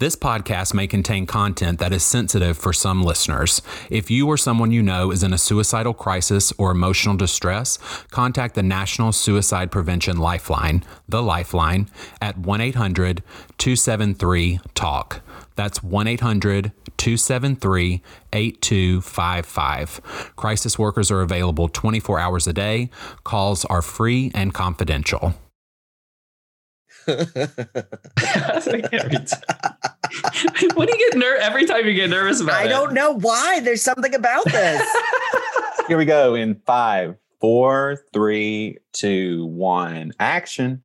This podcast may contain content that is sensitive for some listeners. If you or someone you know is in a suicidal crisis or emotional distress, contact the National Suicide Prevention Lifeline, the Lifeline, at 1-800-273-TALK. That's 1-800-273-8255. Crisis workers are available 24 hours a day. Calls are free and confidential. What do you get nervous every time you get nervous about it? I don't know why. There's something about this. Here we go in 5, 4, 3, 2, 1, action.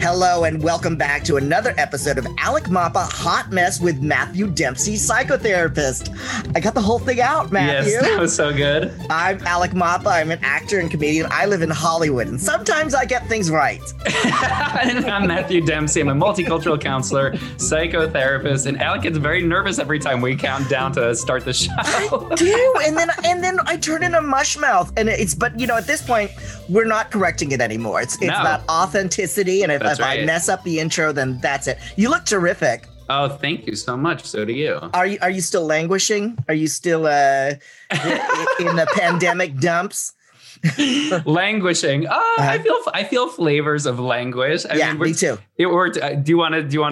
Hello and welcome back to another episode of Alec Mapa Hot Mess with Matthew Dempsey, psychotherapist. I got the whole thing out, Matthew. Yes, that was so good. I'm Alec Mapa. I'm an actor and comedian. I live in Hollywood, and sometimes I get things right. And I'm Matthew Dempsey. I'm a multicultural counselor, psychotherapist, and Alec gets very nervous every time we count down to start the show. I do, and then I turn into mush mouth, and but at this point we're not correcting it anymore. It's about authenticity, and if right. I mess up the intro, then that's it. You look terrific. Oh, thank you so much. So do you. Are you still languishing? Are you still in the pandemic dumps? Languishing. I feel flavors of languish. I mean, me too. Do you want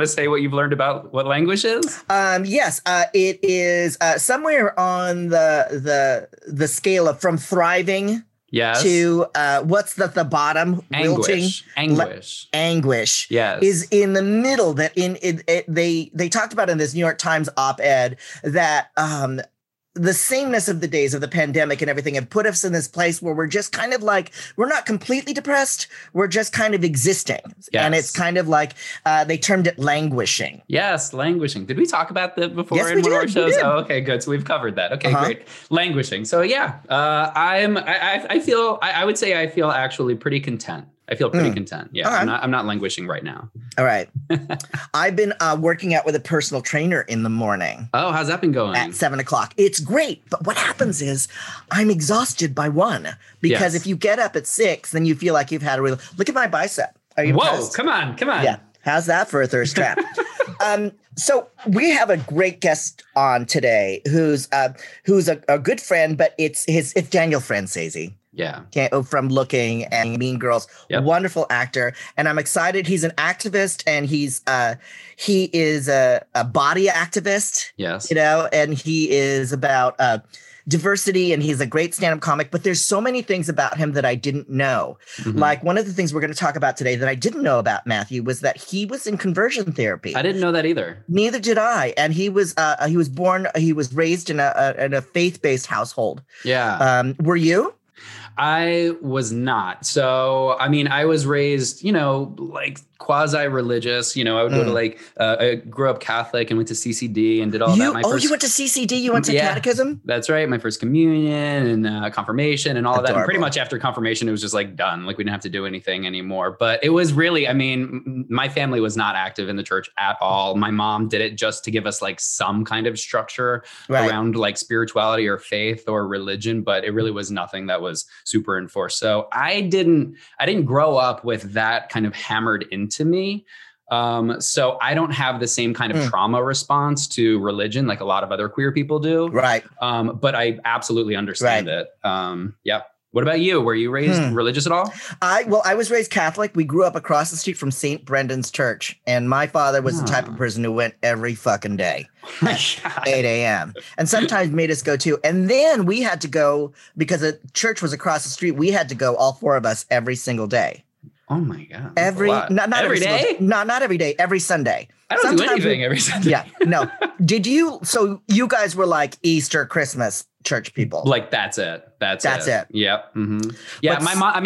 to say what you've learned about what languish is? Yes, it is somewhere on the scale of from thriving. Yes. To what's the bottom? Anguish. Wilting. Anguish. Yes. Is in the middle. That they talked about in this New York Times op-ed that the sameness of the days of the pandemic and everything have put us in this place where we're just kind of like, we're not completely depressed. We're just kind of existing. Yes. And it's kind of like they termed it languishing. Yes, languishing. Did we talk about that before in one of our shows? Oh, okay, good. So we've covered that. Okay, great. Languishing. So yeah, I would say I feel actually pretty content. I feel pretty content. Yeah, right. I'm not languishing right now. All right. I've been working out with a personal trainer in the morning. Oh, how's that been going? At 7:00. It's great. But what happens is I'm exhausted by 1 because if you get up at 6, then you feel like you've had a real look at my bicep. Are you impressed? Come on. Yeah. How's that for a thirst trap? So we have a great guest on today who's a good friend, but it's Daniel Franzese. Yeah. From Looking and Mean Girls. Yep. Wonderful actor. And I'm excited. He's an activist and he is a body activist. Yes. And he is about diversity and he's a great stand-up comic, but there's so many things about him that I didn't know. Mm-hmm. Like one of the things we're going to talk about today that I didn't know about Matthew was that he was in conversion therapy. I didn't know that either. Neither did I. And he was raised in a faith-based household. Yeah. Were you? I was not. So, I mean, I was raised, like quasi-religious, I would go to I grew up Catholic and went to CCD and did all that. You went to CCD? You went to catechism? That's right. My first communion and confirmation and all of that. And pretty much after confirmation, it was just done. We didn't have to do anything anymore. But it was really, my family was not active in the church at all. My mom did it just to give us some kind of structure around spirituality or faith or religion. But it really was nothing that was super enforced. So I didn't grow up with that kind of hammered into me. So I don't have the same kind of trauma response to religion like a lot of other queer people do. Right. But I absolutely understand it. Yeah. What about you? Were you raised religious at all? I was raised Catholic. We grew up across the street from St. Brendan's Church. And my father was the type of person who went every fucking day at 8 a.m. and sometimes made us go too. And then we had to go because the church was across the street. We had to go, all four of us, every single day. Oh my God. Not every day? Not every day. Every Sunday. I don't do anything every Sunday. Yeah. No. So you guys were like Easter, Christmas church people. That's it. That's it. Yep. Mm-hmm. Yeah. But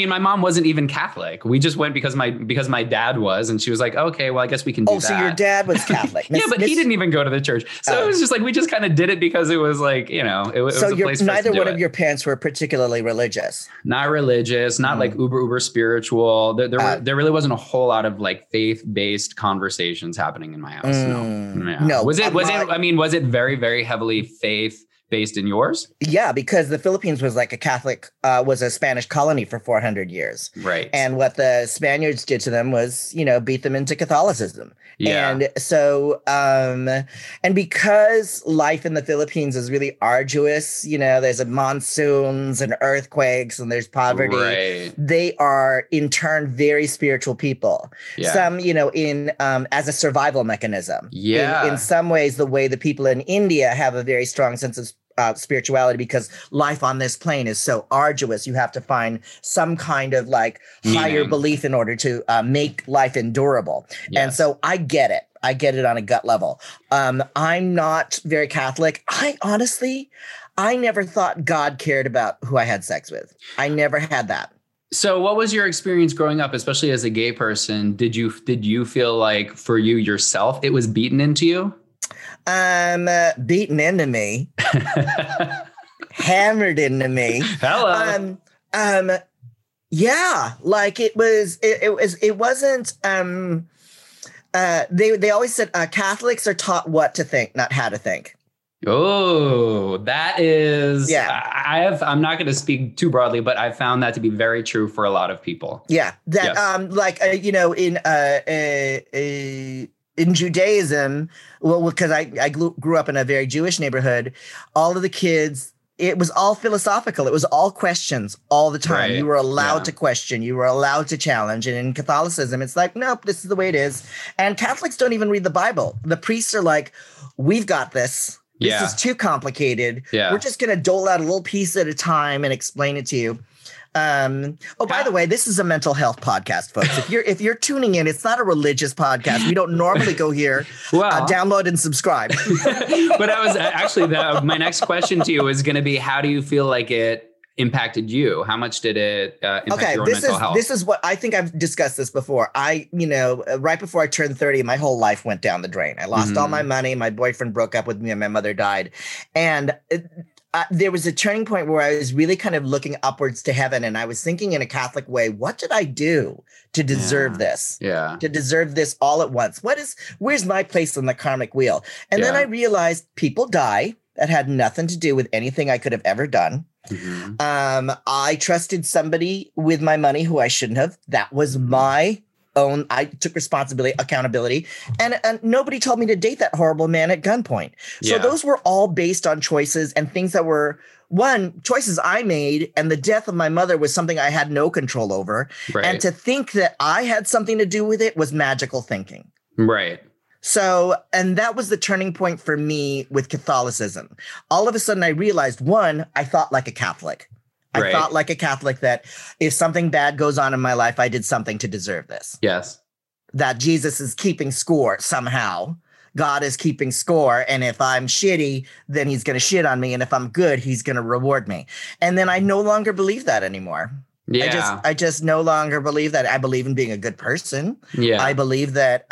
my mom wasn't even Catholic. We just went because my dad was, and she was like, okay, well, I guess we can do that. Oh, so your dad was Catholic. Yeah, but he didn't even go to the church. So it was just we just kind of did it because it was it was a place for us to do it. Neither one of your parents were particularly religious. Not religious, not uber spiritual. There really wasn't a whole lot of faith-based conversations happening in my house. No. Was it very, very heavily faith based in yours? Yeah, because the Philippines was like a Catholic, was a Spanish colony for 400 years. Right. And what the Spaniards did to them was, you know, beat them into Catholicism. Yeah. And so, and because life in the Philippines is really arduous, you know, there's monsoons and earthquakes and there's poverty. Right. They are in turn very spiritual people. Yeah. Some, you know, in as a survival mechanism. Yeah. In some ways, the way the people in India have a very strong sense of spirituality, because life on this plane is so arduous. You have to find some kind of like higher belief in order to make life endurable. Yes. And so I get it. I get it on a gut level. I'm not very Catholic. I never thought God cared about who I had sex with. I never had that. So what was your experience growing up, especially as a gay person? Did you feel like for you yourself, it was beaten into you? Beaten into me, hammered into me. Hello. Yeah, like it wasn't. They always said Catholics are taught what to think, not how to think. Oh, that is. Yeah. I'm not going to speak too broadly, but I found that to be very true for a lot of people. Yeah. That yes. In Judaism, well, because I grew up in a very Jewish neighborhood, all of the kids, it was all philosophical. It was all questions all the time. Right. You were allowed to question. You were allowed to challenge. And in Catholicism, it's like, nope, this is the way it is. And Catholics don't even read the Bible. The priests are like, we've got this. This is too complicated. Yeah. We're just going to dole out a little piece at a time and explain it to you. By the way, this is a mental health podcast, folks. If you're tuning in, it's not a religious podcast. We don't normally go here. Download and subscribe. But I was actually, my next question to you is going to be, how do you feel like it impacted you? How much did it impact your mental health? This is what I think I've discussed this before. Right before I turned 30, my whole life went down the drain. I lost all my money. My boyfriend broke up with me and my mother died. And there was a turning point where I was really kind of looking upwards to heaven, and I was thinking in a Catholic way, what did I do to deserve this? Yeah. To deserve this all at once? Where's my place on the karmic wheel? And then I realized people die. That had nothing to do with anything I could have ever done. Mm-hmm. I trusted somebody with my money who I shouldn't have. That was my own. I took responsibility, accountability, and nobody told me to date that horrible man at gunpoint. So those were all based on choices and things that were choices I made, and the death of my mother was something I had no control over. Right. And to think that I had something to do with it was magical thinking. Right. So, and that was the turning point for me with Catholicism. All of a sudden I realized, one, I thought like a Catholic. Right. I thought like a Catholic that if something bad goes on in my life, I did something to deserve this. Yes. That Jesus is keeping score somehow. God is keeping score. And if I'm shitty, then he's going to shit on me. And if I'm good, he's going to reward me. And then I no longer believe that anymore. Yeah. I just no longer believe that. I believe in being a good person. Yeah. I believe that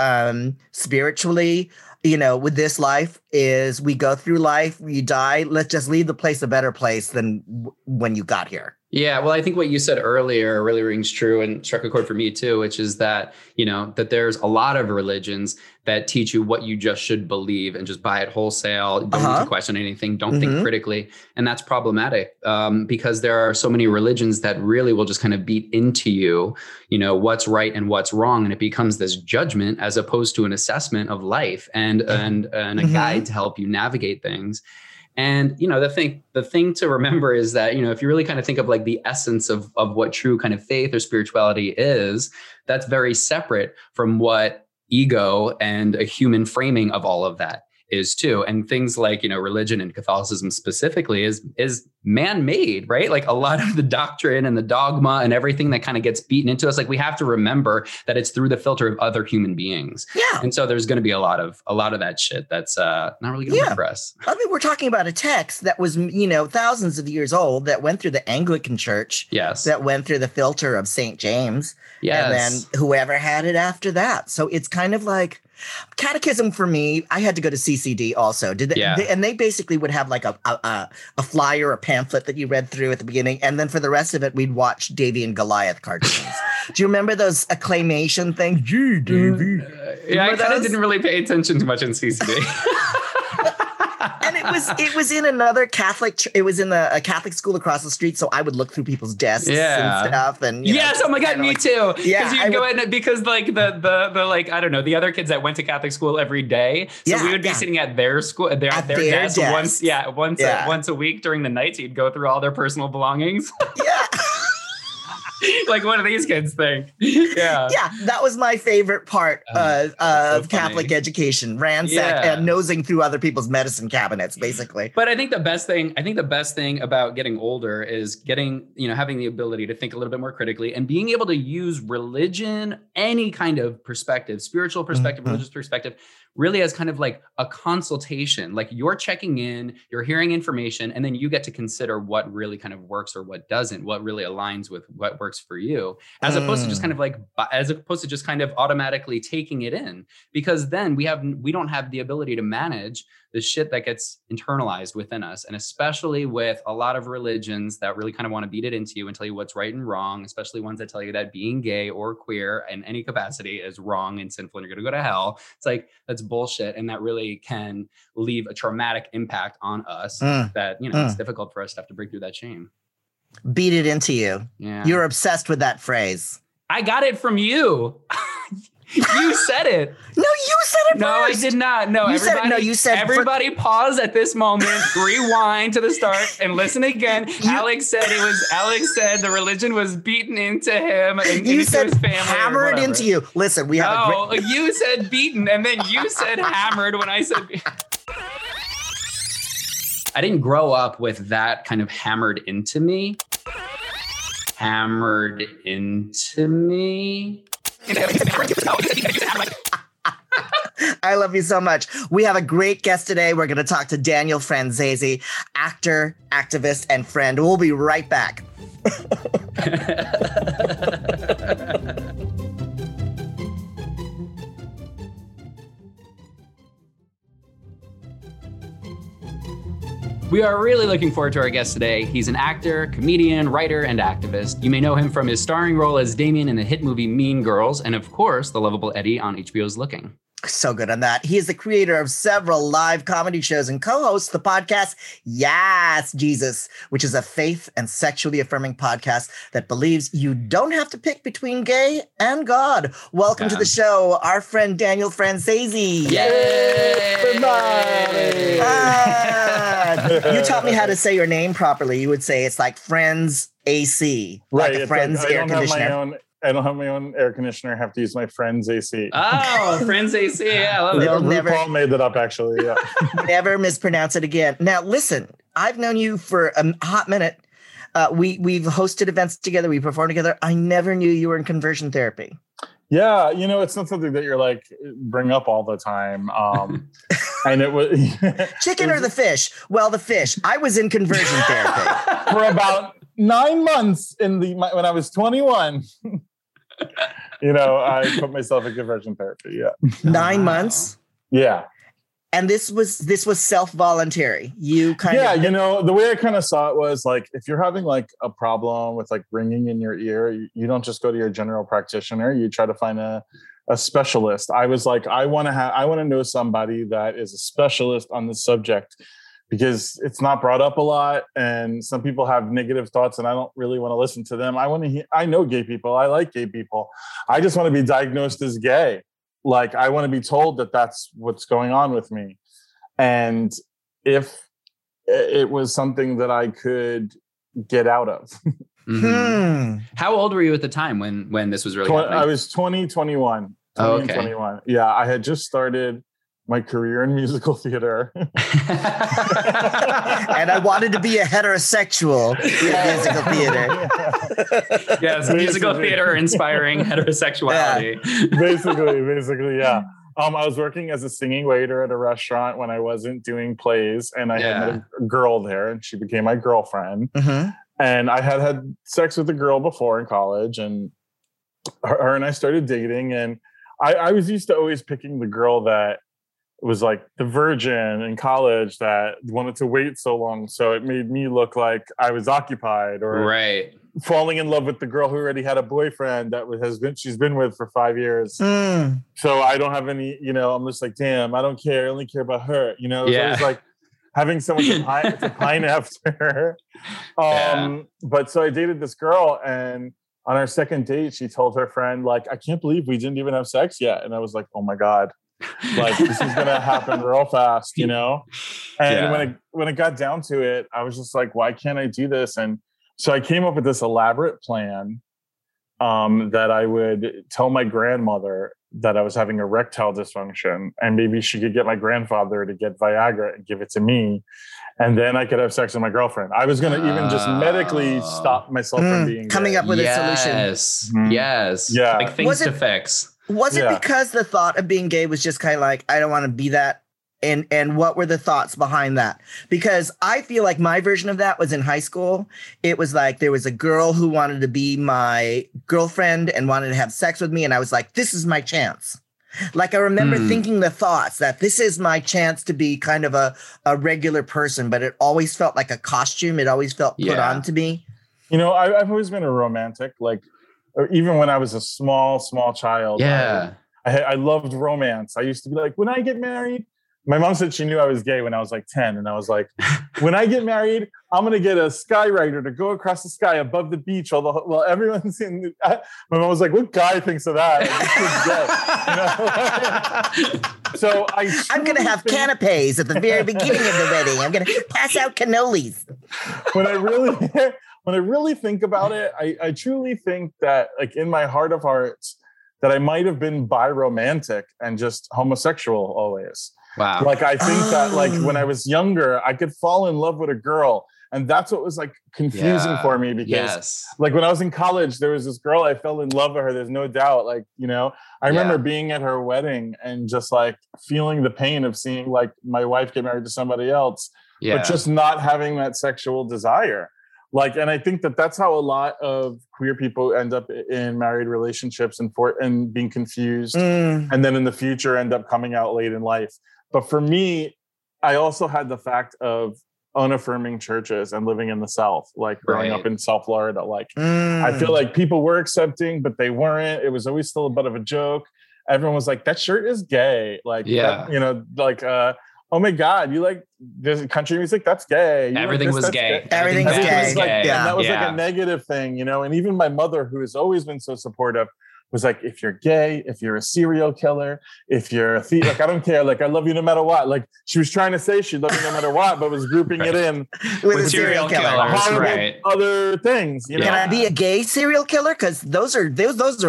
spiritually, you know, with this life is we go through life, you die. Let's just leave the place a better place than when you got here. Yeah. Well, I think what you said earlier really rings true and struck a chord for me too, which is that, you know, that there's a lot of religions that teach you what you just should believe and just buy it wholesale. Don't need to question anything. Don't think critically. And that's problematic because there are so many religions that really will just kind of beat into you, you know, what's right and what's wrong. And it becomes this judgment as opposed to an assessment of life and a guide to help you navigate things. And, you know, the thing to remember is that, you know, if you really kind of think of like the essence of what true kind of faith or spirituality is, that's very separate from what ego and a human framing of all of that is too. And things like, you know, religion and Catholicism specifically is man-made, right? Like a lot of the doctrine and the dogma and everything that kind of gets beaten into us. Like we have to remember that it's through the filter of other human beings. Yeah. And so there's going to be a lot of that shit that's not really going to work for us. I mean, we're talking about a text that was, you know, thousands of years old that went through the Anglican Church. Yes. That went through the filter of St. James. Yes. And then whoever had it after that. So it's kind of like catechism for me. I had to go to CCD also. They basically would have like a flyer, a pamphlet that you read through at the beginning, and then for the rest of it, we'd watch Davy and Goliath cartoons. Do you remember those acclamation things? Gee, Davy. I kind of didn't really pay attention too much in CCD. it was in another Catholic. It was in a Catholic school across the street, so I would look through people's desks and stuff. And yes, oh my god, me too. Yeah, you'd go in because like the like I don't know the other kids that went to Catholic school every day. So we would be sitting at their school at their desk once a week during the night. So you'd go through all their personal belongings. Yeah. Like what do these kids think? Yeah. Yeah. That was my favorite part of Catholic education, ransack and nosing through other people's medicine cabinets, basically. But I think the best thing about getting older is having the ability to think a little bit more critically and being able to use religion, any kind of perspective, spiritual perspective, religious perspective, really as kind of like a consultation, like you're checking in, you're hearing information, and then you get to consider what really kind of works or what doesn't, what really aligns with what works for you, as opposed to just kind of like, as opposed to just kind of automatically taking it in, because then we don't have the ability to manage the shit that gets internalized within us. And especially with a lot of religions that really kind of want to beat it into you and tell you what's right and wrong, especially ones that tell you that being gay or queer in any capacity is wrong and sinful and you're going to go to hell. It's like, that's bullshit. And that really can leave a traumatic impact on us that it's difficult for us to have to break through that shame. Beat it into you. Yeah. You're obsessed with that phrase. I got it from you. You said it. No, you said it first. No, I did not. No, everybody pause at this moment, rewind to the start and listen again. Alex said the religion was beaten into him and you into said his family. Hammered into you. Listen, we have a great... You said beaten and then you said hammered when I said... I didn't grow up with that kind of hammered into me. Hammered into me. I love you so much. We have a great guest today. We're going to talk to Daniel Franzese, actor, activist, and friend. We'll be right back. We are really looking forward to our guest today. He's an actor, comedian, writer, and activist. You may know him from his starring role as Damien in the hit movie Mean Girls, and of course, the lovable Eddie on HBO's Looking. So good on that. He is the creator of several live comedy shows and co-hosts the podcast Yas Jesus, which is a faith and sexually affirming podcast that believes you don't have to pick between gay and God. Welcome to the show, our friend Daniel Franzese. Yay! Yay! You taught me how to say your name properly. You would say it's like Friends AC, right? Like a Friends like, air conditioner. I don't have my own air conditioner. I have to use my friend's AC. Oh, friend's AC. Yeah, I love it. RuPaul made that up, actually. Yeah. Never mispronounce it again. Now, listen, I've known you for a hot minute. We've hosted events together. We performed together. I never knew you were in conversion therapy. Yeah, you know, it's not something that you're like bring up all the time. And it was chicken or the fish? Well, the fish. I was in conversion therapy for about 9 months when I was 21. You know, I put myself in conversion therapy. Yeah. 9 months. Yeah. And this was self-voluntary. You know, the way I kind of saw it was like, if you're having like a problem with like ringing in your ear, you don't just go to your general practitioner. You try to find a specialist. I was like, I want to know somebody that is a specialist on the subject, because it's not brought up a lot and some people have negative thoughts and I don't really want to listen to them. I know gay people. I like gay people. I just want to be diagnosed as gay. Like I want to be told that that's what's going on with me. And if it was something that I could get out of. Mm-hmm. How old were you at the time when this was really happening? I was 21. Oh, okay. 21. Yeah. I had just started my career in musical theater. And I wanted to be a heterosexual in musical theater. Yes, musical theater inspiring heterosexuality. Yeah. Basically, yeah. I was working as a singing waiter at a restaurant when I wasn't doing plays, and I had a girl there, and she became my girlfriend. Mm-hmm. And I had sex with a girl before in college, and her and I started dating, and I was used to always picking the girl that was like the virgin in college that wanted to wait so long. So it made me look like I was occupied or falling in love with the girl who already had a boyfriend she's been with for 5 years. Mm. So I don't have any, you know, I'm just like, damn, I don't care. I only care about her. You know, it was always like, having someone to pine after. But so I dated this girl, and on our second date, she told her friend, like, I can't believe we didn't even have sex yet. And I was like, oh my God, like, this is going to happen real fast, you know? And when it got down to it, I was just like, why can't I do this? And so I came up with this elaborate plan that I would tell my grandmother that I was having erectile dysfunction, and maybe she could get my grandfather to get Viagra and give it to me, and then I could have sex with my girlfriend. I was going to even just medically stop myself from being coming up with a solution. Yes. Like things to fix. Was it because the thought of being gay was just kind of like, I don't want to be that? And what were the thoughts behind that? Because I feel like my version of that was in high school. It was like there was a girl who wanted to be my girlfriend and wanted to have sex with me. And I was like, this is my chance. Like, I remember thinking the thoughts that this is my chance to be kind of a regular person. But it always felt like a costume. It always felt put on to me. You know, I've always been a romantic. Like, even when I was a small child. Yeah, I loved romance. I used to be like, when I get married. My mom said she knew I was gay when I was like 10. And I was like, when I get married, I'm going to get a skywriter to go across the sky above the beach. While everyone's in the, my mom was like, what guy thinks of that? You know? So I'm going to have canapes at the very beginning of the wedding. I'm going to pass out cannolis. When I really think about it, I truly think that, like, in my heart of hearts, that I might have been bi-romantic and just homosexual always. Wow. Like, I think that, like, when I was younger, I could fall in love with a girl. And that's what was, like, confusing for me because, like, when I was in college, there was this girl, I fell in love with her. There's no doubt. Like, you know, I remember being at her wedding and just, like, feeling the pain of seeing, like, my wife get married to somebody else, but just not having that sexual desire. Like, and I think that that's how a lot of queer people end up in married relationships and being confused. And then in the future end up coming out late in life. But for me, I also had the fact of unaffirming churches and living in the South, like growing up in South Florida. Like, I feel like people were accepting, but they weren't. It was always still a bit of a joke. Everyone was like, that shirt is gay. Like, that, you know, like, oh my God, you like this country music? That's gay. Everything was gay. Everything's gay. And that was like a negative thing, you know? And even my mother, who has always been so supportive, was like, if you're gay, if you're a serial killer, if you're a thief, like, I don't care. Like, I love you no matter what. Like, she was trying to say she loved you no matter what, but was grouping it in with serial killers, other things. You know? Can I be a gay serial killer? Because those are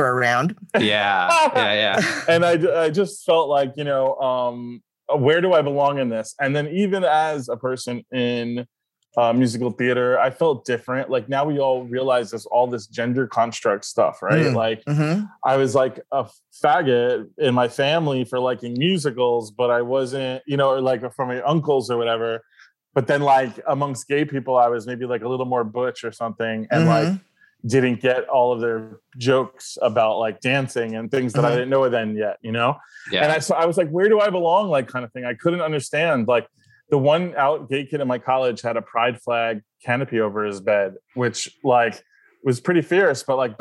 around. And I just felt like, you know, where do I belong in this? And then even as a person in musical theater, I felt different. Like, now we all realize there's all this gender construct stuff, right? Like, I was like a faggot in my family for liking musicals, but I wasn't, you know, or like from my uncles or whatever. But then, like, amongst gay people, I was maybe like a little more butch or something, and like didn't get all of their jokes about like dancing and things that I didn't know then yet, you know? And so I was like, where do I belong? Like, kind of thing. I couldn't understand. Like, the one out gay kid in my college had a pride flag canopy over his bed, which, like, was pretty fierce, but like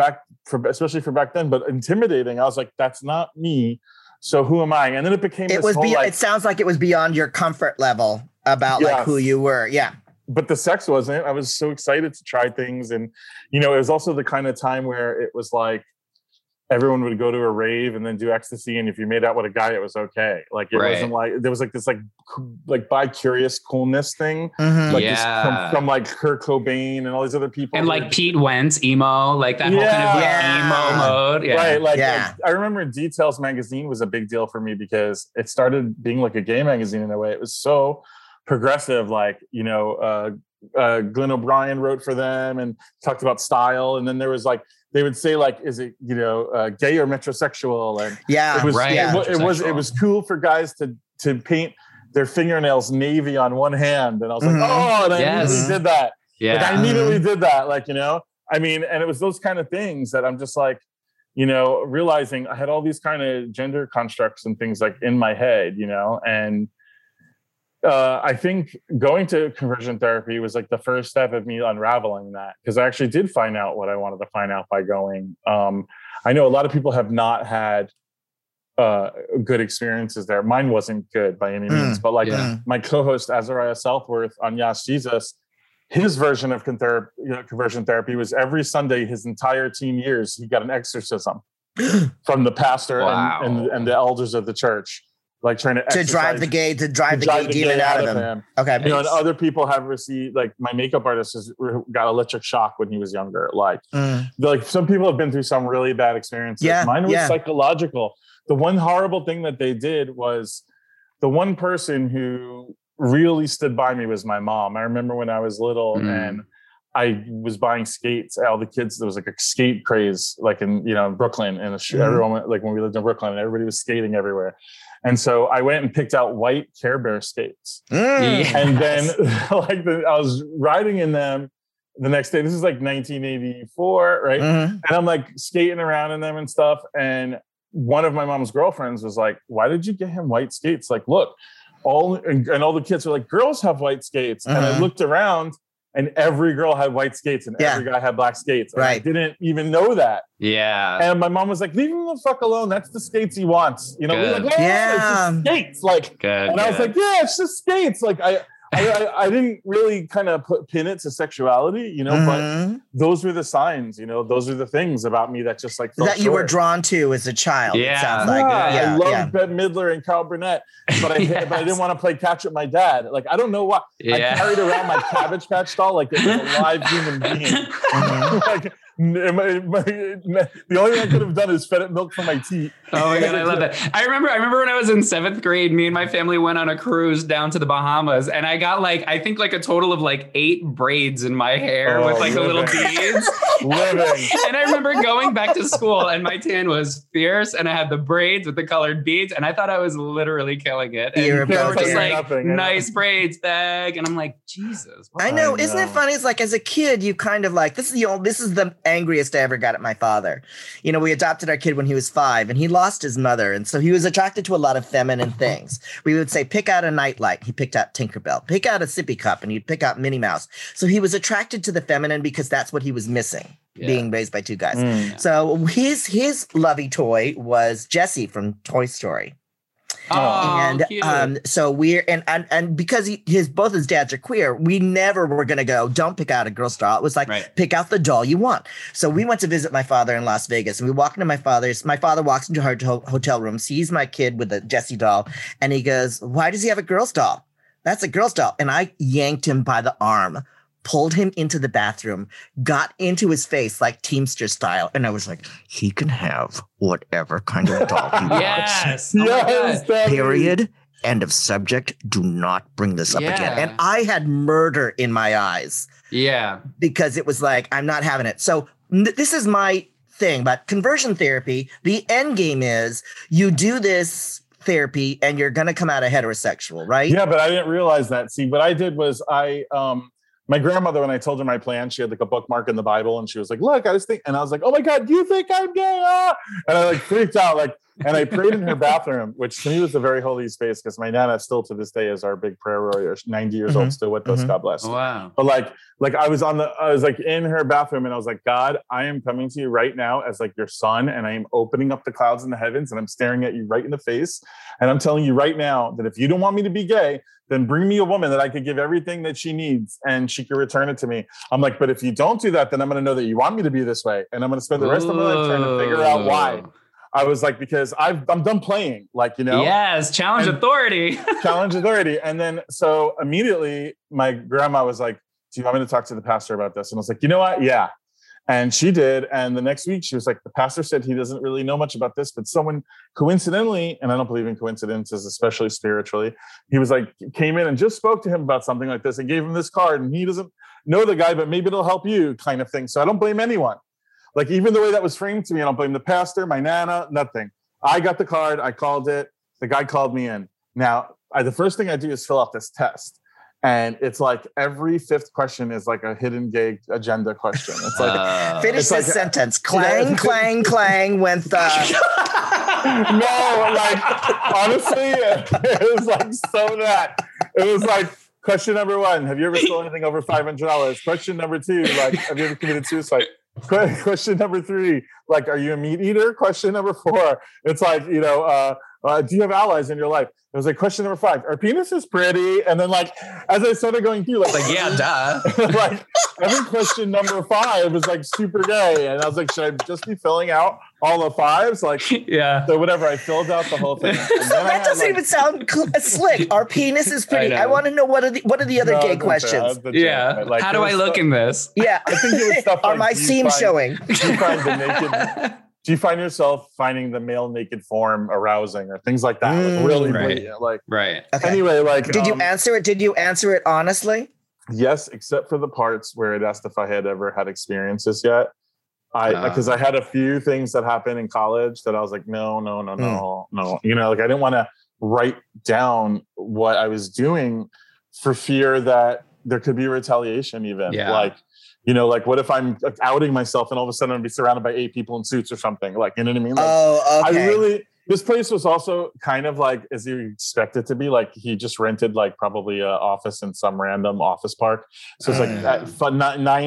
especially for back then, but intimidating. I was like, that's not me. So who am I? And then it became, it sounds like it was beyond your comfort level about like who you were. Yeah. But the sex wasn't. I was so excited to try things. And, you know, it was also the kind of time where it was like everyone would go to a rave and then do ecstasy. And if you made out with a guy, it was okay. Like, it wasn't like, there was like this like bi-curious coolness thing. Like this from like Kurt Cobain and all these other people. And like Pete Wentz, emo, like that whole kind of emo mode. Yeah. Right. Like, I remember Details Magazine was a big deal for me because it started being like a gay magazine in a way. It was so progressive, like, you know, Glenn O'Brien wrote for them and talked about style, and then there was like they would say like, is it, you know, gay or metrosexual? And it was cool for guys to paint their fingernails navy on one hand, and I was like, oh, and I immediately did that. Like, you know, I mean, and it was those kind of things that I'm just like, you know, realizing I had all these kind of gender constructs and things like in my head, you know. And I think going to conversion therapy was like the first step of me unraveling that, because I actually did find out what I wanted to find out by going. I know a lot of people have not had good experiences there. Mine wasn't good by any means, but like my co-host Azariah Southworth on Yas Jesus, his version of conversion therapy was every Sunday, his entire teen years, he got an exorcism from the pastor and the elders of the church, like trying to drive the gay demon out of him. Okay, you know, and other people have received, like my makeup artist has got electric shock when he was younger. Like, like some people have been through some really bad experiences. Yeah, mine was psychological. The one horrible thing that they did was the one person who really stood by me was my mom. I remember when I was little and I was buying skates. All the kids, there was like a skate craze, like in, you know, Brooklyn, and everyone went, like when we lived in Brooklyn, and everybody was skating everywhere. And so I went and picked out white Care Bear skates. And then like I was riding in them the next day. This is like 1984, right? And I'm like skating around in them and stuff. And one of my mom's girlfriends was like, why did you get him white skates? Like, look, all the kids were like, girls have white skates. And I looked around and every girl had white skates and every guy had black skates. And I didn't even know that. Yeah. And my mom was like, leave him the fuck alone. That's the skates he wants. You know, we were like, it's just skates. Like, and I was like, yeah, it's just skates. Like I didn't really kind of pin it to sexuality, you know, but those were the signs, you know, those are the things about me that just like that you were drawn to as a child. Yeah. It sounds like. I loved Ben Midler and Carol Burnett, but I didn't want to play catch with my dad. Like, I don't know why. I carried around my Cabbage Patch doll like it was a live human being. Like, the only thing I could have done is fed it milk for my teeth. Oh my God, I love that. I remember when I was in 7th grade, me and my family went on a cruise down to the Bahamas, and I got like, I think like a total of like 8 braids in my hair with like the little beads. And I remember going back to school and my tan was fierce and I had the braids with the colored beads and I thought I was literally killing it. And they were just like, nothing, nice braids, bag. And I'm like, Jesus. I know. Isn't it funny? It's like as a kid, you kind of like, this is the angriest I ever got at my father. You know, we adopted our kid when he was 5 and he lost his mother. And so he was attracted to a lot of feminine things. We would say, pick out a nightlight. He picked out Tinkerbell. Pick out a sippy cup and he'd pick out Minnie Mouse. So he was attracted to the feminine because that's what he was missing. Yeah. Being raised by 2 guys. So his lovey toy was Jessie from Toy Story. Oh, and cute. So we're and because both his dads are queer, we never were gonna go, don't pick out a girl's doll. It was like pick out the doll you want. So we went to visit my father in Las Vegas, and we walk into my father walks into her hotel room, sees my kid with a Jessie doll, and he goes, why does he have a girl's doll? That's a girl's doll. And I yanked him by the arm, pulled him into the bathroom, got into his face like Teamster style. And I was like, he can have whatever kind of doll he wants. Yes, period. End of subject. Do not bring this up again. And I had murder in my eyes. Yeah. Because it was like, I'm not having it. So this is my thing about conversion therapy. The end game is you do this therapy and you're going to come out a heterosexual, right? Yeah, but I didn't realize that. See, what I did was my grandmother, when I told her my plan, she had like a bookmark in the Bible, and she was like, look, and I was like, oh my God, do you think I'm gay? Ah! And I like freaked out, like, and I prayed in her bathroom, which to me was a very holy space because my nana still to this day is our big prayer warrior, 90 years old, still with us, God bless. Wow. But like I was in her bathroom and I was like, God, I am coming to you right now as like your son, and I am opening up the clouds in the heavens and I'm staring at you right in the face. And I'm telling you right now that if you don't want me to be gay, then bring me a woman that I could give everything that she needs and she can return it to me. I'm like, but if you don't do that, then I'm going to know that you want me to be this way. And I'm going to spend the rest of my life trying to figure out why. I was like, because I'm done playing, like, you know. Yes, challenge authority. Challenge authority. And then so immediately my grandma was like, do you want me to talk to the pastor about this? And I was like, you know what? Yeah. And she did. And the next week she was like, the pastor said he doesn't really know much about this, but someone coincidentally, and I don't believe in coincidences, especially spiritually, he was like, came in and just spoke to him about something like this and gave him this card, and he doesn't know the guy, but maybe it'll help you kind of thing. So I don't blame anyone. Like, even the way that was framed to me, I don't blame the pastor, my nana, nothing. I got the card. I called it. The guy called me in. Now, the first thing I do is fill out this test. And it's like every 5th question is like a hidden gay agenda question. It's like finish this sentence. Clang, clang, clang went the... No, like, honestly, it was like so that. It was like, question number 1, have you ever stolen anything over $500? Question number 2, like, have you ever committed suicide? Question number 3, like, are you a meat eater? Question number 4, it's like, you know, do you have allies in your life? It was like, question number 5, are penises pretty? And then, like, as I started going through, like yeah, duh. Like, every question number 5 was like super gay. And I was like, should I just be filling out all the 5s? Like, yeah. So whatever, I filled out the whole thing. So that doesn't even sound slick. Our penis is pretty. I want to know what are the other gay questions? Yeah. Like, how do I look in this? Yeah. I think it was stuff like, are my seams showing? Do you find yourself finding the male naked form arousing or things like that? Like, really, right. Okay. Anyway, like, did you answer it? Did you answer it honestly? Yes, except for the parts where it asked if I had ever had experiences yet. Because I had a few things that happened in college that I was like, no. You know, like, I didn't want to write down what I was doing for fear that there could be retaliation. Even like. You know, like, what if I'm outing myself and all of a sudden I'm going to be surrounded by 8 people in suits or something? Like, you know what I mean? Like, this place was also kind of like, as you expect it to be, like, he just rented, like, probably an office in some random office park. So it's like at 9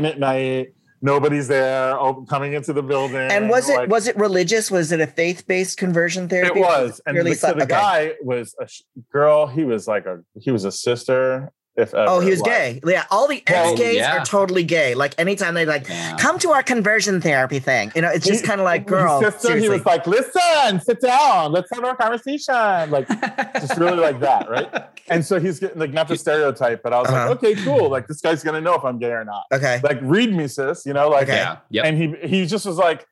at night, nobody's there, coming into the building. And was it religious? Was it a faith-based conversion therapy? It was. And the guy was a girl. He was like he was a sister. He was gay. Yeah, all the ex-gays are totally gay. Like, anytime they come to our conversion therapy thing, you know, it's just kind of like, girl. He was like, listen, sit down, let's have our conversation. Like, just really like that, right? And so he's getting, like, not the stereotype, but I was like, okay, cool. Like, this guy's gonna know if I'm gay or not. Okay, like, read me, sis. You know, like, and he just was like,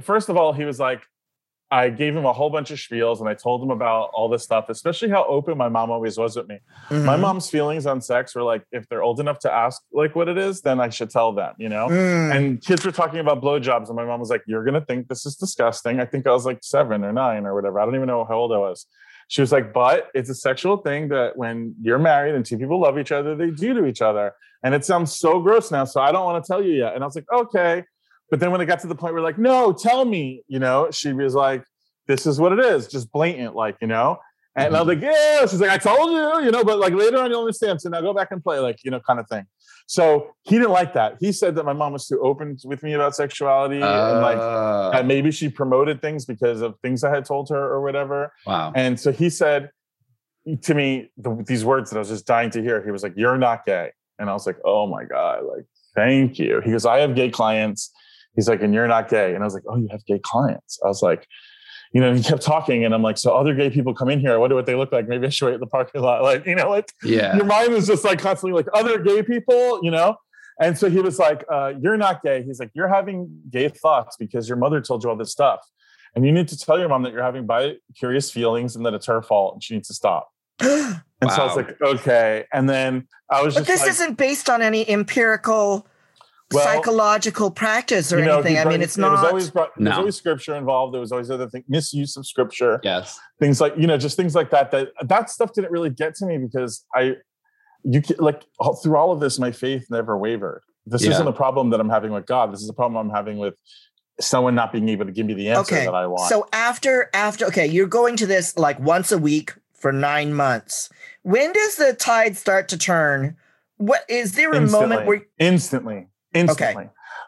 first of all, he was like, I gave him a whole bunch of spiels and I told him about all this stuff, especially how open my mom always was with me. Mm-hmm. My mom's feelings on sex were like, if they're old enough to ask like what it is, then I should tell them, you know? Mm. And kids were talking about blowjobs and my mom was like, you're going to think this is disgusting. I think I was like 7 or 9 or whatever. I don't even know how old I was. She was like, but it's a sexual thing that when you're married and two people love each other, they do to each other. And it sounds so gross now. So I don't want to tell you yet. And I was like, okay. But then when it got to the point where like, no, tell me, you know, she was like, this is what it is. Just blatant, like, you know, and I was like, yeah, she's like, I told you, you know, but like later on you'll understand. So now go back and play, like, you know, kind of thing. So he didn't like that. He said that my mom was too open with me about sexuality and like, and maybe she promoted things because of things I had told her or whatever. Wow. And so he said to me these words that I was just dying to hear. He was like, you're not gay. And I was like, oh my God, like, thank you. He goes, I have gay clients. He's like, and you're not gay. And I was like, oh, you have gay clients. I was like, you know, and he kept talking. And I'm like, so other gay people come in here. I wonder what they look like. Maybe I should wait in the parking lot. Like, you know, like your mind is just like constantly like other gay people, you know? And so he was like, you're not gay. He's like, you're having gay thoughts because your mother told you all this stuff. And you need to tell your mom that you're having bi-curious feelings and that it's her fault and she needs to stop. And so I was like, okay. And then I was just this isn't based on any empirical... psychological practice or anything. I mean, it's not. There was always scripture involved. There was always other things, misuse of scripture. Yes, things like, you know, just things like that. That stuff didn't really get to me because through all of this, my faith never wavered. This isn't a problem that I'm having with God. This is a problem I'm having with someone not being able to give me the answer that I want. So after you're going to this like once a week for 9 months. When does the tide start to turn? What is there a moment where instantly.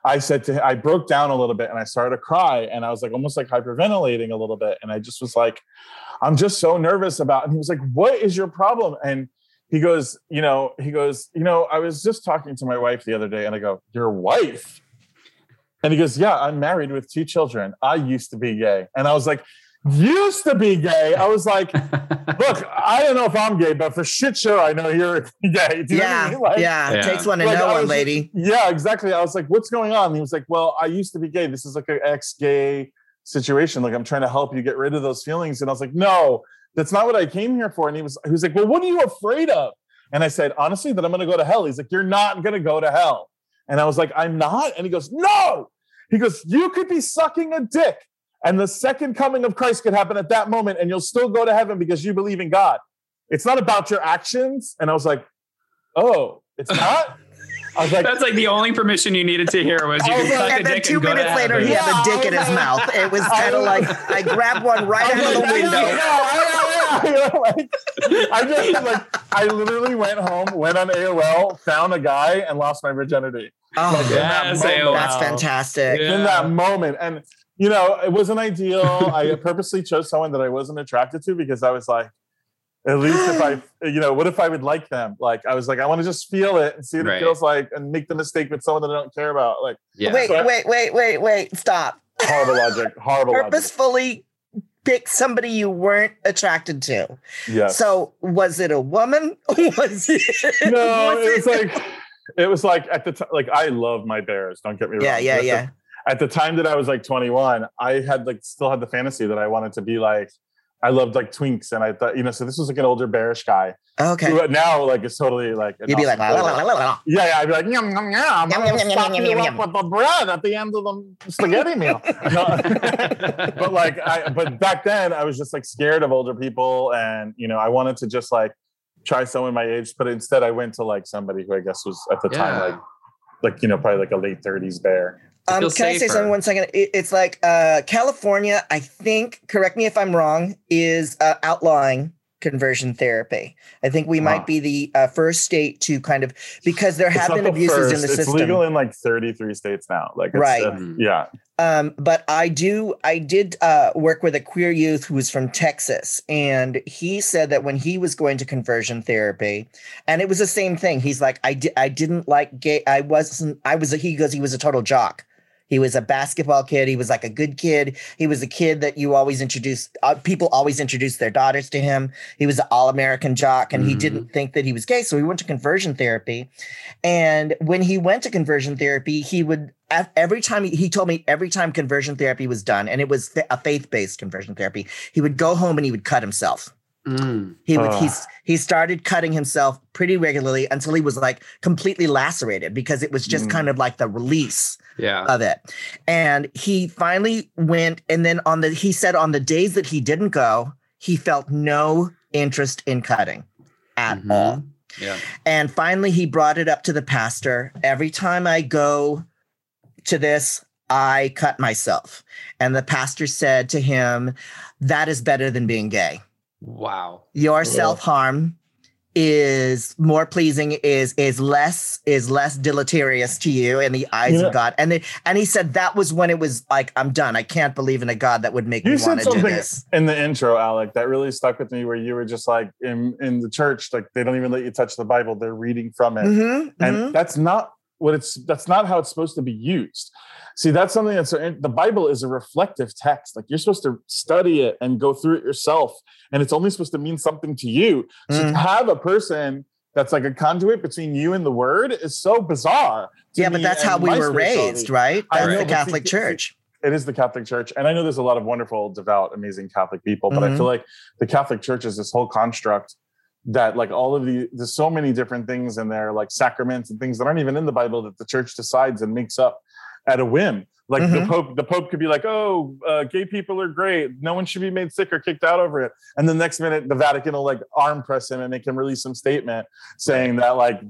I said to him, I broke down a little bit and I started to cry and I was like, almost like hyperventilating a little bit. And I just was like, I'm just so nervous about, and he was like, what is your problem? And he goes, I was just talking to my wife the other day and I go, your wife? And he goes, yeah, I'm married with 2 children. I used to be gay. And I was like, used to be gay. I was like, look, I don't know if I'm gay, but for shit show, I know you're gay. Do you know what I mean? Like, it takes one to know one, lady. Yeah, exactly. I was like, what's going on? And he was like, well, I used to be gay. This is like an ex-gay situation. Like, I'm trying to help you get rid of those feelings. And I was like, no, that's not what I came here for. And he was like, well, what are you afraid of? And I said, honestly, that I'm going to go to hell. He's like, you're not going to go to hell. And I was like, I'm not. And he goes, no. He goes, you could be sucking a dick. And the second coming of Christ could happen at that moment, and you'll still go to heaven because you believe in God. It's not about your actions. And I was like, oh, it's not? I was like, that's like the only permission you needed to hear was you can suck a dick. And then 2 minutes later, he had a dick in his mouth. It was kind of like, I grabbed one right out of the window. I literally went home, went on AOL, found a guy, and lost my virginity. Oh, yes, that's fantastic. Yeah. In that moment. And, you know, it wasn't ideal. I purposely chose someone that I wasn't attracted to because I was like, at least if I, you know, what if I would like them? Like, I was like, I want to just feel it and see what it feels like and make the mistake with someone that I don't care about. Like, wait, stop. Horrible logic. Horrible logic. Purposefully pick somebody you weren't attracted to. Yeah. So was it a woman? It was like at the time, like, I love my bears. Don't get me wrong. Yeah. At the time that I was like 21, I had like still had the fantasy that I wanted to be like, I loved like twinks, and I thought, you know, so this was like an older bearish guy. Okay. Who now like is totally like. You'd be like, yeah. I'd be like, yum yum yum. I'm with the bread at the end of the spaghetti meal. But like, but back then I was just like scared of older people, and you know, I wanted to just like try someone my age, but instead I went to like somebody who I guess was at the time like you know, probably like a late 30s bear. Can safer. I say something 1 second? It's like California, I think, correct me if I'm wrong, is outlawing conversion therapy. I think we might be the first state to kind of, because there have been abuses in the system. It's legal in like 33 states now. Like it's, yeah. But I did work with a queer youth who was from Texas, and he said that when he was going to conversion therapy, and it was the same thing. He's like, he was a total jock. He was a basketball kid. He was like a good kid. He was a kid that you always introduced. People always introduced their daughters to him. He was an all-American jock, and he didn't think that he was gay. So he went to conversion therapy. And when he went to conversion therapy, he would, every time, he told me every time conversion therapy was done, and it was a faith-based conversion therapy, he would go home and he would cut himself. He started cutting himself pretty regularly until he was like completely lacerated, because it was just kind of like the release of it. And he finally went, and then he said on the days that he didn't go, he felt no interest in cutting at all. Yeah. And finally he brought it up to the pastor. Every time I go to this, I cut myself. And the pastor said to him, that is better than being gay. Wow. Your self-harm is more pleasing, is less deleterious to you in the eyes of God. And he said that was when it was like, I'm done. I can't believe in a God that would make me want to do this. In the intro, Alec, that really stuck with me, where you were just like, in the church, like they don't even let you touch the Bible. They're reading from it. And that's not how it's supposed to be used. See, that's something that's the Bible is a reflective text. Like, you're supposed to study it and go through it yourself, and it's only supposed to mean something to you. So to have a person that's like a conduit between you and the Word is so bizarre. Yeah, but that's how we were raised, right? That's the Catholic Church. It is the Catholic Church, and I know there's a lot of wonderful, devout, amazing Catholic people, but I feel like the Catholic Church is this whole construct that like all of there's so many different things in there, like sacraments and things that aren't even in the Bible, that the church decides and makes up at a whim. Like the Pope could be like, gay people are great. No one should be made sick or kicked out over it. And the next minute, the Vatican will like arm press him and make him release some statement saying that like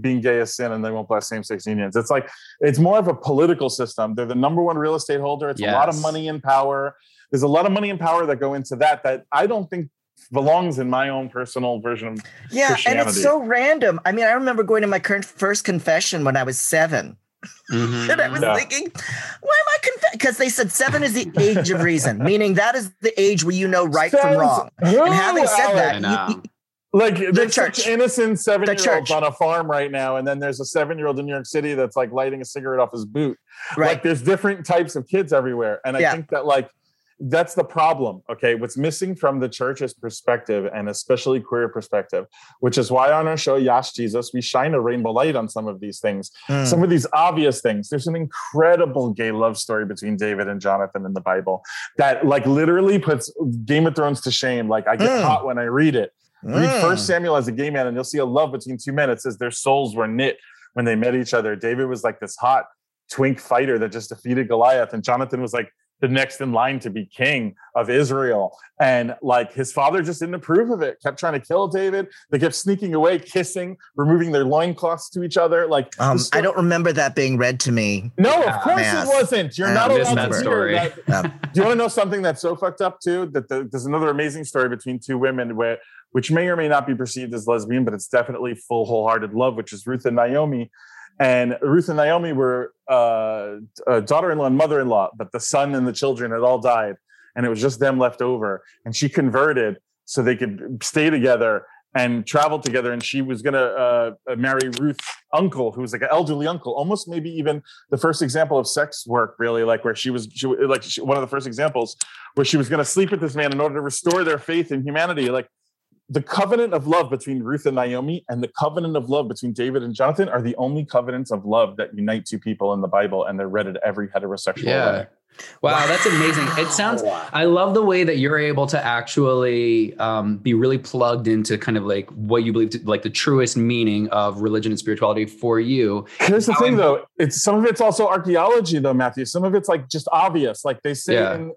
being gay is sin and they won't bless same-sex unions. It's like, it's more of a political system. They're the number one real estate holder. It's a lot of money and power. There's a lot of money and power that go into that I don't think belongs in my own personal version of Christianity. And it's so random. I mean, I remember going to my first confession when I was 7. And I was thinking, why am I confessing? Because they said 7 is the age of reason, meaning that is the age where you know right from wrong. And having said that, like there's such innocent 7-year-olds on a farm right now, and then there's a 7-year-old in New York City that's like lighting a cigarette off his boot. Right. Like there's different types of kids everywhere, and I think that like that's the problem. Okay, what's missing from the church's perspective, and especially queer perspective, which is why on our show Yas Jesus we shine a rainbow light on some of these things, some of these obvious things. There's an incredible gay love story between David and Jonathan in the Bible that like literally puts Game of Thrones to shame. Like I get hot when I read it. Read First Samuel as a gay man, and you'll see a love between two men. It says their souls were knit when they met each other. David was like this hot twink fighter that just defeated Goliath, and Jonathan was like the next in line to be king of Israel. And like his father just didn't approve of it, kept trying to kill David. They kept sneaking away, kissing, removing their loincloths to each other. Like I don't remember that being read to me. No, of course it wasn't. You're not allowed to hear that. Do you want to know something that's so fucked up too? That there's another amazing story between two women which may or may not be perceived as lesbian, but it's definitely full wholehearted love, which is Ruth and Naomi. And Ruth and Naomi were daughter-in-law and mother-in-law, but the son and the children had all died. And it was just them left over. And she converted so they could stay together and travel together. And she was going to marry Ruth's uncle, who was like an elderly uncle, almost maybe even the first example of sex work, really, like where she was one of the first examples where she was going to sleep with this man in order to restore their faith in humanity. Like the covenant of love between Ruth and Naomi and the covenant of love between David and Jonathan are the only covenants of love that unite two people in the Bible. And they're read at every heterosexual wedding. Wow, that's amazing. It sounds, I love the way that you're able to actually be really plugged into kind of like what you believe, to, like the truest meaning of religion and spirituality for you. Here's the thing though. It's some of it's also archaeology though, Matthew. Some of it's like just obvious. Like they say, in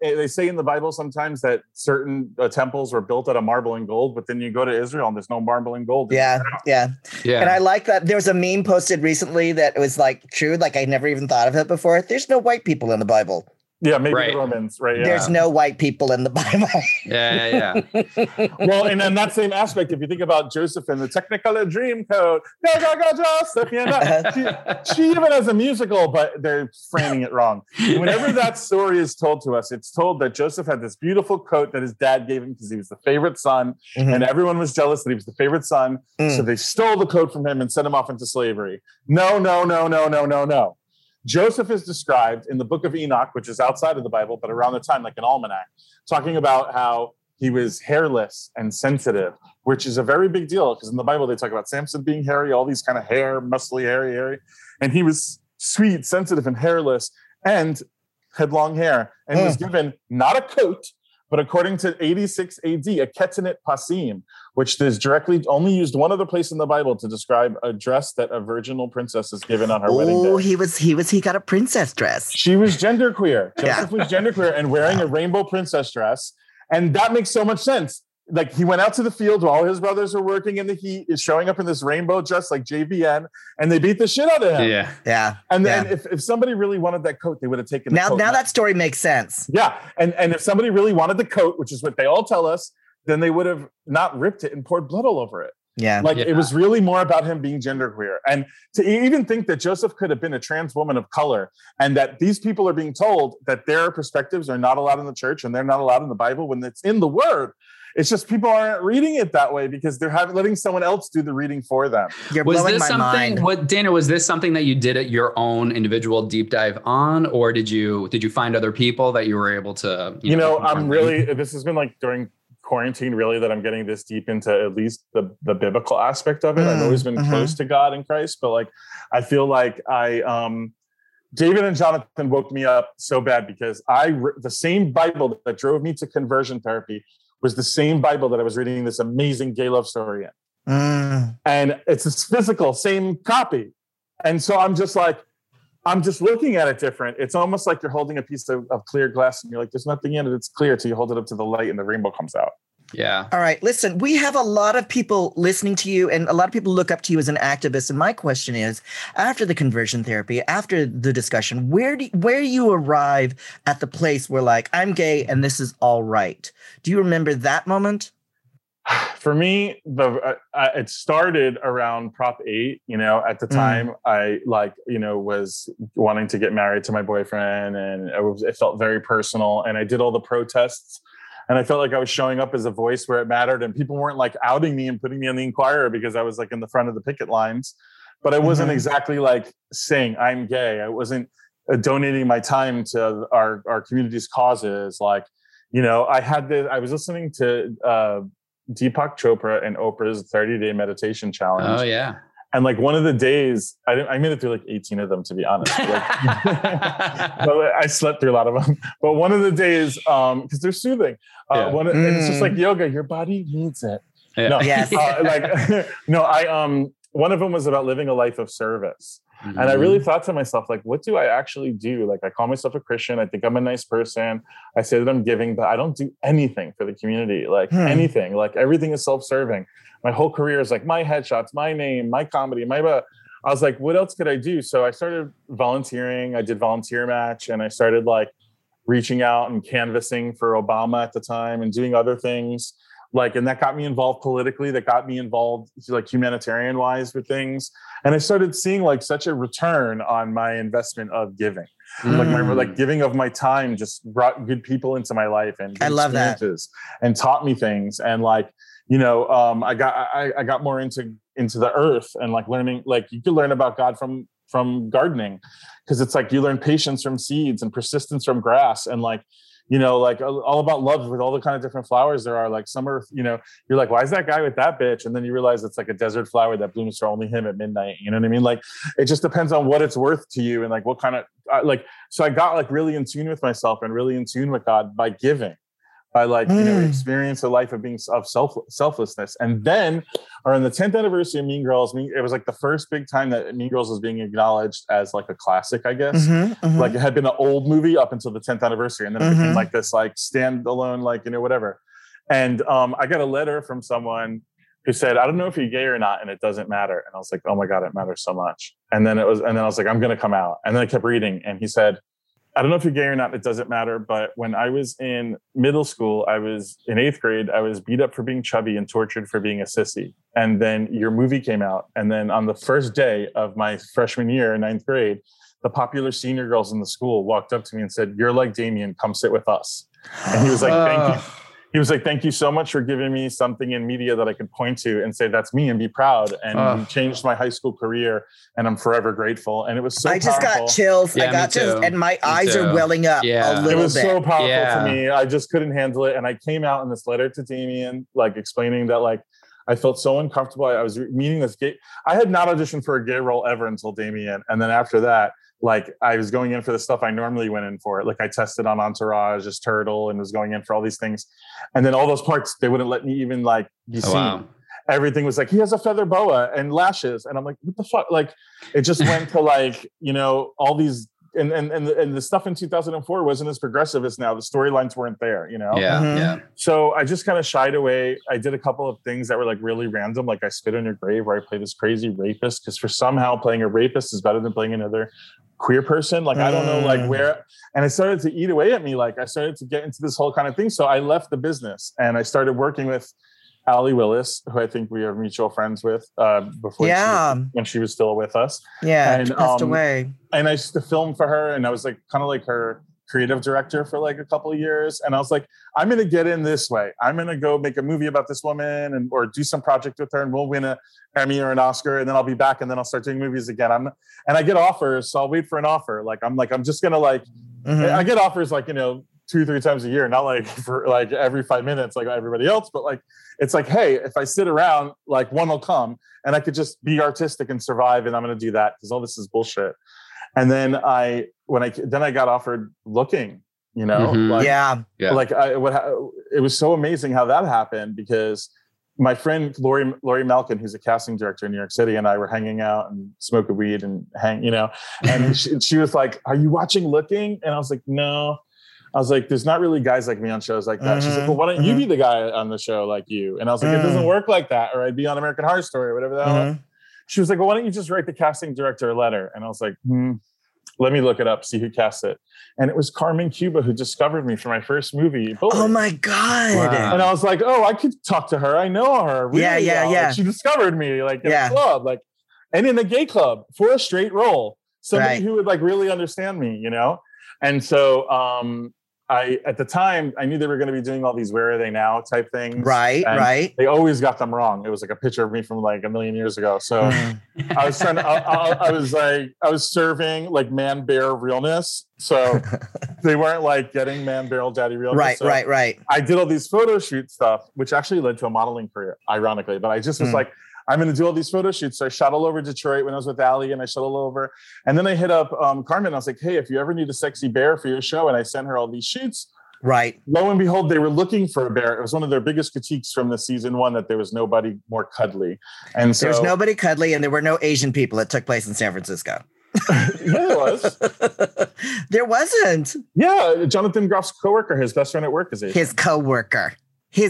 the Bible sometimes that certain temples were built out of marble and gold, but then you go to Israel and there's no marble and gold. Yeah. And I like that. There was a meme posted recently that was like true. Like I never even thought of it before. There's no white people in the Bible. Yeah, maybe right. The Romans, right? Yeah. There's no white people in the Bible. yeah. Well, and in that same aspect, if you think about Joseph and the Technicolor Dream Coat, go, Joseph, you know, she even has a musical, but they're framing it wrong. Whenever that story is told to us, it's told that Joseph had this beautiful coat that his dad gave him because he was the favorite son, and everyone was jealous that he was the favorite son, so they stole the coat from him and sent him off into slavery. No. Joseph is described in the Book of Enoch, which is outside of the Bible, but around the time, like an almanac, talking about how he was hairless and sensitive, which is a very big deal because in the Bible, they talk about Samson being hairy, all these kind of hair, muscly, hairy. And he was sweet, sensitive, and hairless and had long hair and was given not a coat, but according to 86 AD, a ketanet pasim, which is directly only used one other place in the Bible to describe a dress that a virginal princess is given on her wedding day. Oh, he got a princess dress. She was genderqueer. Joseph was genderqueer and wearing a rainbow princess dress. And that makes so much sense. Like he went out to the field while his brothers were working in the heat, is showing up in this rainbow dress like JVN, and they beat the shit out of him. Yeah. And then if somebody really wanted that coat, they would have taken the coat. Now that story makes sense. Yeah. And if somebody really wanted the coat, which is what they all tell us, then they would have not ripped it and poured blood all over it. Yeah. Like it was really more about him being genderqueer. And to even think that Joseph could have been a trans woman of color and that these people are being told that their perspectives are not allowed in the church and they're not allowed in the Bible when it's in the word. It's just people aren't reading it that way because they're letting someone else do the reading for them. You're was blowing this my something? Mind. What, Dana? Was this something that you did at your own individual deep dive on, or did you find other people that you were able to? You know, I'm really. This has been like during quarantine, really, that I'm getting this deep into at least the biblical aspect of it. I've always been close to God and Christ, but like I feel like David and Jonathan woke me up so bad because the same Bible that drove me to conversion therapy was the same Bible that I was reading this amazing gay love story in. And it's this physical, same copy. And so I'm just looking at it different. It's almost like you're holding a piece of clear glass and you're like, there's nothing in it. It's clear. So you hold it up to the light and the rainbow comes out. Yeah. All right. Listen, we have a lot of people listening to you and a lot of people look up to you as an activist. And my question is, after the conversion therapy, after the discussion, where do you arrive at the place where like, I'm gay and this is all right? Do you remember that moment? For me, it started around Prop 8, you know, at the time I like, you know, was wanting to get married to my boyfriend and it felt very personal and I did all the protests. And I felt like I was showing up as a voice where it mattered and people weren't like outing me and putting me on the Inquirer because I was like in the front of the picket lines. But I wasn't exactly like saying I'm gay. I wasn't donating my time to our community's causes. Like, you know, I was listening to Deepak Chopra and Oprah's 30-day meditation challenge. Oh, yeah. And like one of the days, I made it through like 18 of them, to be honest. Like, but I slept through a lot of them. But one of the days, because they're soothing, and it's just like yoga. Your body needs it. Yeah. No, one of them was about living a life of service. And I really thought to myself, like, what do I actually do? Like, I call myself a Christian. I think I'm a nice person. I say that I'm giving, but I don't do anything for the community, like anything, like everything is self-serving. My whole career is like my headshots, my name, my comedy, I was like, what else could I do? So I started volunteering. I did Volunteer Match and I started like reaching out and canvassing for Obama at the time and doing other things. Like, and that got me involved politically. That got me involved, like, humanitarian wise with things. And I started seeing like such a return on my investment of giving, like my giving of my time just brought good people into my life and I love that, and taught me things. And like, you know, I got more into the earth and like learning, like you can learn about God from gardening, because it's like you learn patience from seeds and persistence from grass and like, you know, like all about love with all the kind of different flowers there are. Like some are, you know, you're like, why is that guy with that bitch? And then you realize it's like a desert flower that blooms for only him at midnight. You know what I mean? Like, it just depends on what it's worth to you and like what kind of like. So I got like really in tune with myself and really in tune with God by giving, by like, you know, experience a life of being of selflessness. And then around the 10th anniversary of Mean Girls, it was like the first big time that Mean Girls was being acknowledged as like a classic, I guess. Like it had been an old movie up until the 10th anniversary. And then it became like this, like standalone, like, you know, whatever. And I got a letter from someone who said, I don't know if you're gay or not, and it doesn't matter. And I was like, oh my God, it matters so much. And then I was like, I'm going to come out. And then I kept reading. And he said, I don't know if you're gay or not, it doesn't matter, but when I was in middle school, I was in 8th grade, I was beat up for being chubby and tortured for being a sissy. And then your movie came out. And then on the first day of my freshman year, 9th grade, the popular senior girls in the school walked up to me and said, you're like Damien, come sit with us. And he was like, thank you. He was like, thank you so much for giving me something in media that I could point to and say, that's me, and be proud. And you changed my high school career, and I'm forever grateful. And it was so powerful. I just got chills. Yeah, I got chills. And my eyes are welling up a little bit. It was so powerful for me. I just couldn't handle it. And I came out in this letter to Damien, like explaining that, like, I felt so uncomfortable. I was meeting this gay. I had not auditioned for a gay role ever until Damien. And then after that, like, I was going in for the stuff I normally went in for. Like, I tested on Entourage as Turtle and was going in for all these things. And then all those parts, they wouldn't let me even, like, be seen. Wow. Everything was like, he has a feather boa and lashes. And I'm like, what the fuck? Like, it just went to, like, you know, all these. And the stuff in 2004 wasn't as progressive as now. The storylines weren't there, you know? So I just kind of shied away. I did a couple of things that were like really random. Like I Spit on Your Grave, where I play this crazy rapist, because for somehow playing a rapist is better than playing another queer person. Like, I don't know, like where, and it started to eat away at me. Like I started to get into this whole kind of thing. So I left the business and I started working with Allie Willis, who I think we are mutual friends with, before when she was still with us. And she passed away. And I used to film for her, and I was like kind of like her creative director for like a couple of years. And I was like, I'm going to get in this way. I'm going to go make a movie about this woman, and or do some project with her, and we'll win an Emmy or an Oscar, and then I'll be back, and then I'll start doing movies again. And I get offers, so I'll wait for an offer. Like I'm just going to like I get offers like, you know, 2-3 times a year, not like for like every 5 minutes like everybody else, but like it's like, hey, if I sit around, like one will come, and I could just be artistic and survive, and I'm going to do that because all this is bullshit. And then I got offered Looking, you know, it was so amazing how that happened, because my friend Lori Malkin, who's a casting director in New York City, and I were hanging out and smoking weed and hang, you know, and she was like, "Are you watching Looking?" And I was like, "No." I was like, there's not really guys like me on shows like that. She's like, well, why don't you be the guy on the show like you? And I was like, it doesn't work like that. Or I'd be on American Horror Story or whatever that was. She was like, well, why don't you just write the casting director a letter? And I was like, let me look it up, see who casts it. And it was Carmen Cuba who discovered me for my first movie, Bullet. Oh, my God. Wow. And I was like, oh, I could talk to her. I know her. Really well. Like, she discovered me like in a club, like, and in a gay club for a straight role. Somebody who would like really understand me, you know? And so, at the time, I knew they were going to be doing all these "Where Are They Now" type things. Right. They always got them wrong. It was like a picture of me from like a million years ago. So I was trying to, I was serving like man bear realness. So they weren't like getting man barrel daddy realness. Right. I did all these photo shoot stuff, which actually led to a modeling career, ironically. But I just was like, I'm going to do all these photo shoots. So I shot all over Detroit when I was with Allie, and I shot all over. And then I hit up Carmen. I was like, hey, if you ever need a sexy bear for your show, and I sent her all these shoots. Right. Lo and behold, they were looking for a bear. It was one of their biggest critiques from the season one, that there was nobody more cuddly. And so there was nobody cuddly, and there were no Asian people. It took place in San Francisco. There wasn't. Yeah. Jonathan Groff's coworker, his best friend at work is Asian. His coworker.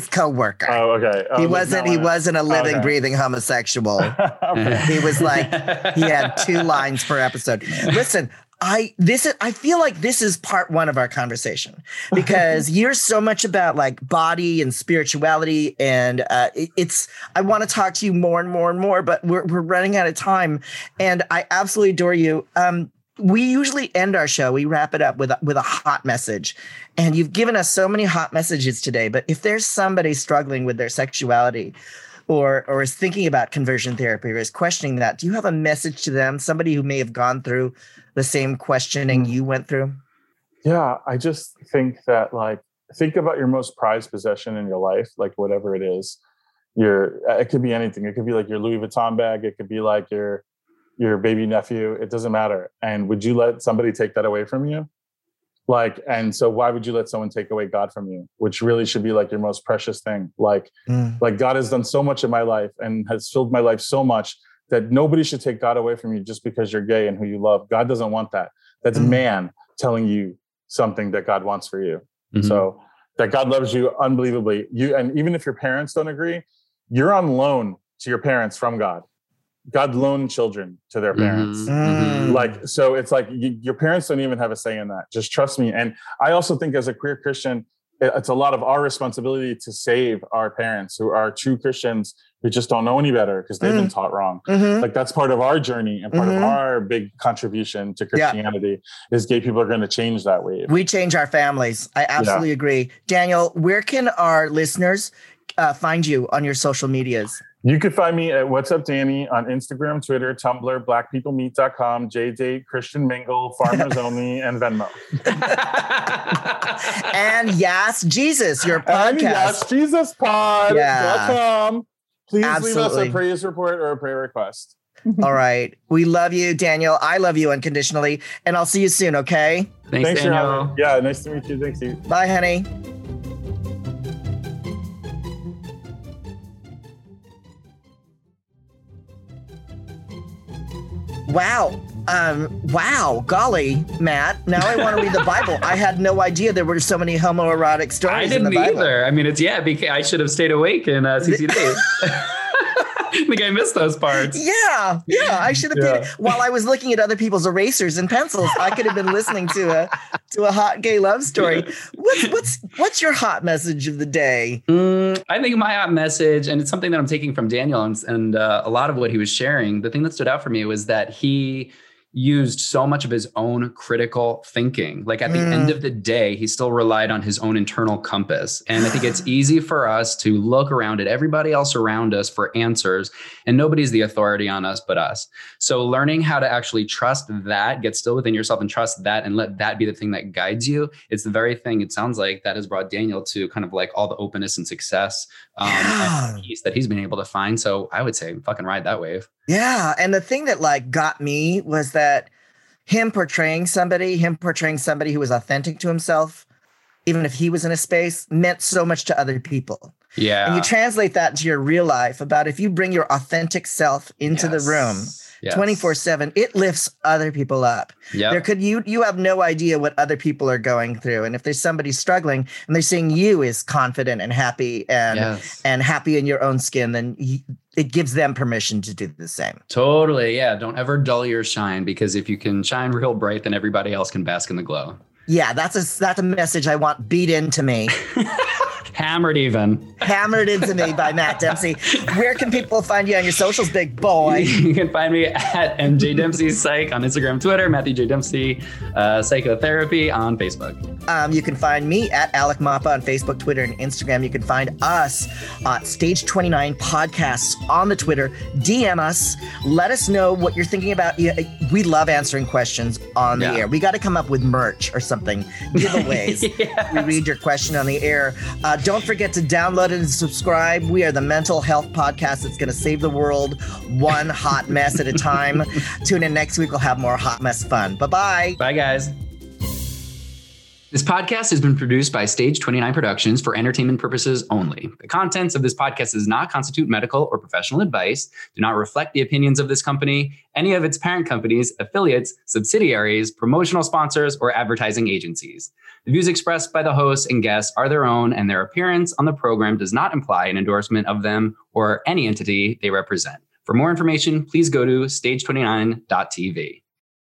Oh, okay. He wasn't a living, breathing homosexual. He was like, he had 2 lines per episode. Listen, I feel like this is part one of our conversation, because you're so much about like body and spirituality, and I want to talk to you more and more and more, but we're running out of time, and I absolutely adore you. We usually end our show, we wrap it up with a hot message, and you've given us so many hot messages today. But if there's somebody struggling with their sexuality, or is thinking about conversion therapy, or is questioning that, do you have a message to them, somebody who may have gone through the same questioning you went through? Yeah, I just think that, like, think about your most prized possession in your life, like whatever it is. It could be anything. It could be like your Louis Vuitton bag. It could be like your baby nephew. It doesn't matter. And would you let somebody take that away from you? Like, and so why would you let someone take away God from you, which really should be like your most precious thing? Like God has done so much in my life and has filled my life so much that nobody should take God away from you just because you're gay and who you love. God doesn't want that. That's man telling you something that God wants for you. Mm-hmm. So that God loves you unbelievably. And even if your parents don't agree, you're on loan to your parents from God. God loaned children to their parents. Mm-hmm. Like, so it's like your parents don't even have a say in that. Just trust me. And I also think as a queer Christian, it's a lot of our responsibility to save our parents who are true Christians who just don't know any better because they've been taught wrong. Mm-hmm. Like, that's part of our journey and part of our big contribution to Christianity is gay people are going to change that wave. We change our families. I absolutely agree. Daniel, where can our listeners find you on your social medias? You can find me at What's Up Danny on Instagram, Twitter, Tumblr, blackpeoplemeet.com, JDate, Christian Mingle, Farmers Only, and Venmo. And Yas Jesus, your podcast. And Yas Jesus pod.com. Yeah. Please leave us a praise report or a prayer request. All right. We love you, Daniel. I love you unconditionally. And I'll see you soon, okay? Thanks Daniel. Yeah, nice to meet you. Thanks, you. Bye, honey. Wow, golly, Matt. Now I want to read the Bible. I had no idea there were so many homoerotic stories in the Bible. I didn't either. I mean, I should have stayed awake in CCD. I think I missed those parts. Yeah. I should have paid. While I was looking at other people's erasers and pencils, I could have been listening to a hot gay love story. What's your hot message of the day? I think my hot message, and it's something that I'm taking from Daniel and a lot of what he was sharing, the thing that stood out for me was that he used so much of his own critical thinking. Like, at the end of the day, he still relied on his own internal compass. And I think it's easy for us to look around at everybody else around us for answers, and nobody's the authority on us but us. So learning how to actually trust that, get still within yourself and trust that, and let that be the thing that guides you. It's the very thing, it sounds like, that has brought Daniel to kind of like all the openness and success and peace that he's been able to find. So I would say fucking ride that wave. Yeah. And the thing that like got me was that him portraying somebody who was authentic to himself, even if he was in a space, meant so much to other people. Yeah. And you translate that to your real life about if you bring your authentic self into the room 24/7, it lifts other people up. Yep. You have no idea what other people are going through. And if there's somebody struggling and they're seeing you as confident and happy and happy in your own skin, then it gives them permission to do the same. Totally. Yeah. Don't ever dull your shine, because if you can shine real bright, then everybody else can bask in the glow. Yeah. That's a message I want beat into me. Hammered into me by Matt Dempsey. Where can people find you on your socials, big boy? You can find me at MJ Dempsey Psych on Instagram, Twitter, Matthew J Dempsey Psychotherapy on Facebook. You can find me at Alec Mapa on Facebook, Twitter, and Instagram. You can find us at Stage 29 Podcasts on the Twitter. DM us. Let us know what you're thinking about. We love answering questions on the air. We got to come up with merch or something. Giveaways. Yes. We read your question on the air. Don't forget to download it and subscribe. We are the mental health podcast that's going to save the world one hot mess at a time. Tune in next week. We'll have more hot mess fun. Bye-bye. Bye, guys. This podcast has been produced by Stage 29 Productions for entertainment purposes only. The contents of this podcast does not constitute medical or professional advice, do not reflect the opinions of this company, any of its parent companies, affiliates, subsidiaries, promotional sponsors, or advertising agencies. The views expressed by the hosts and guests are their own, and their appearance on the program does not imply an endorsement of them or any entity they represent. For more information, please go to stage29.tv.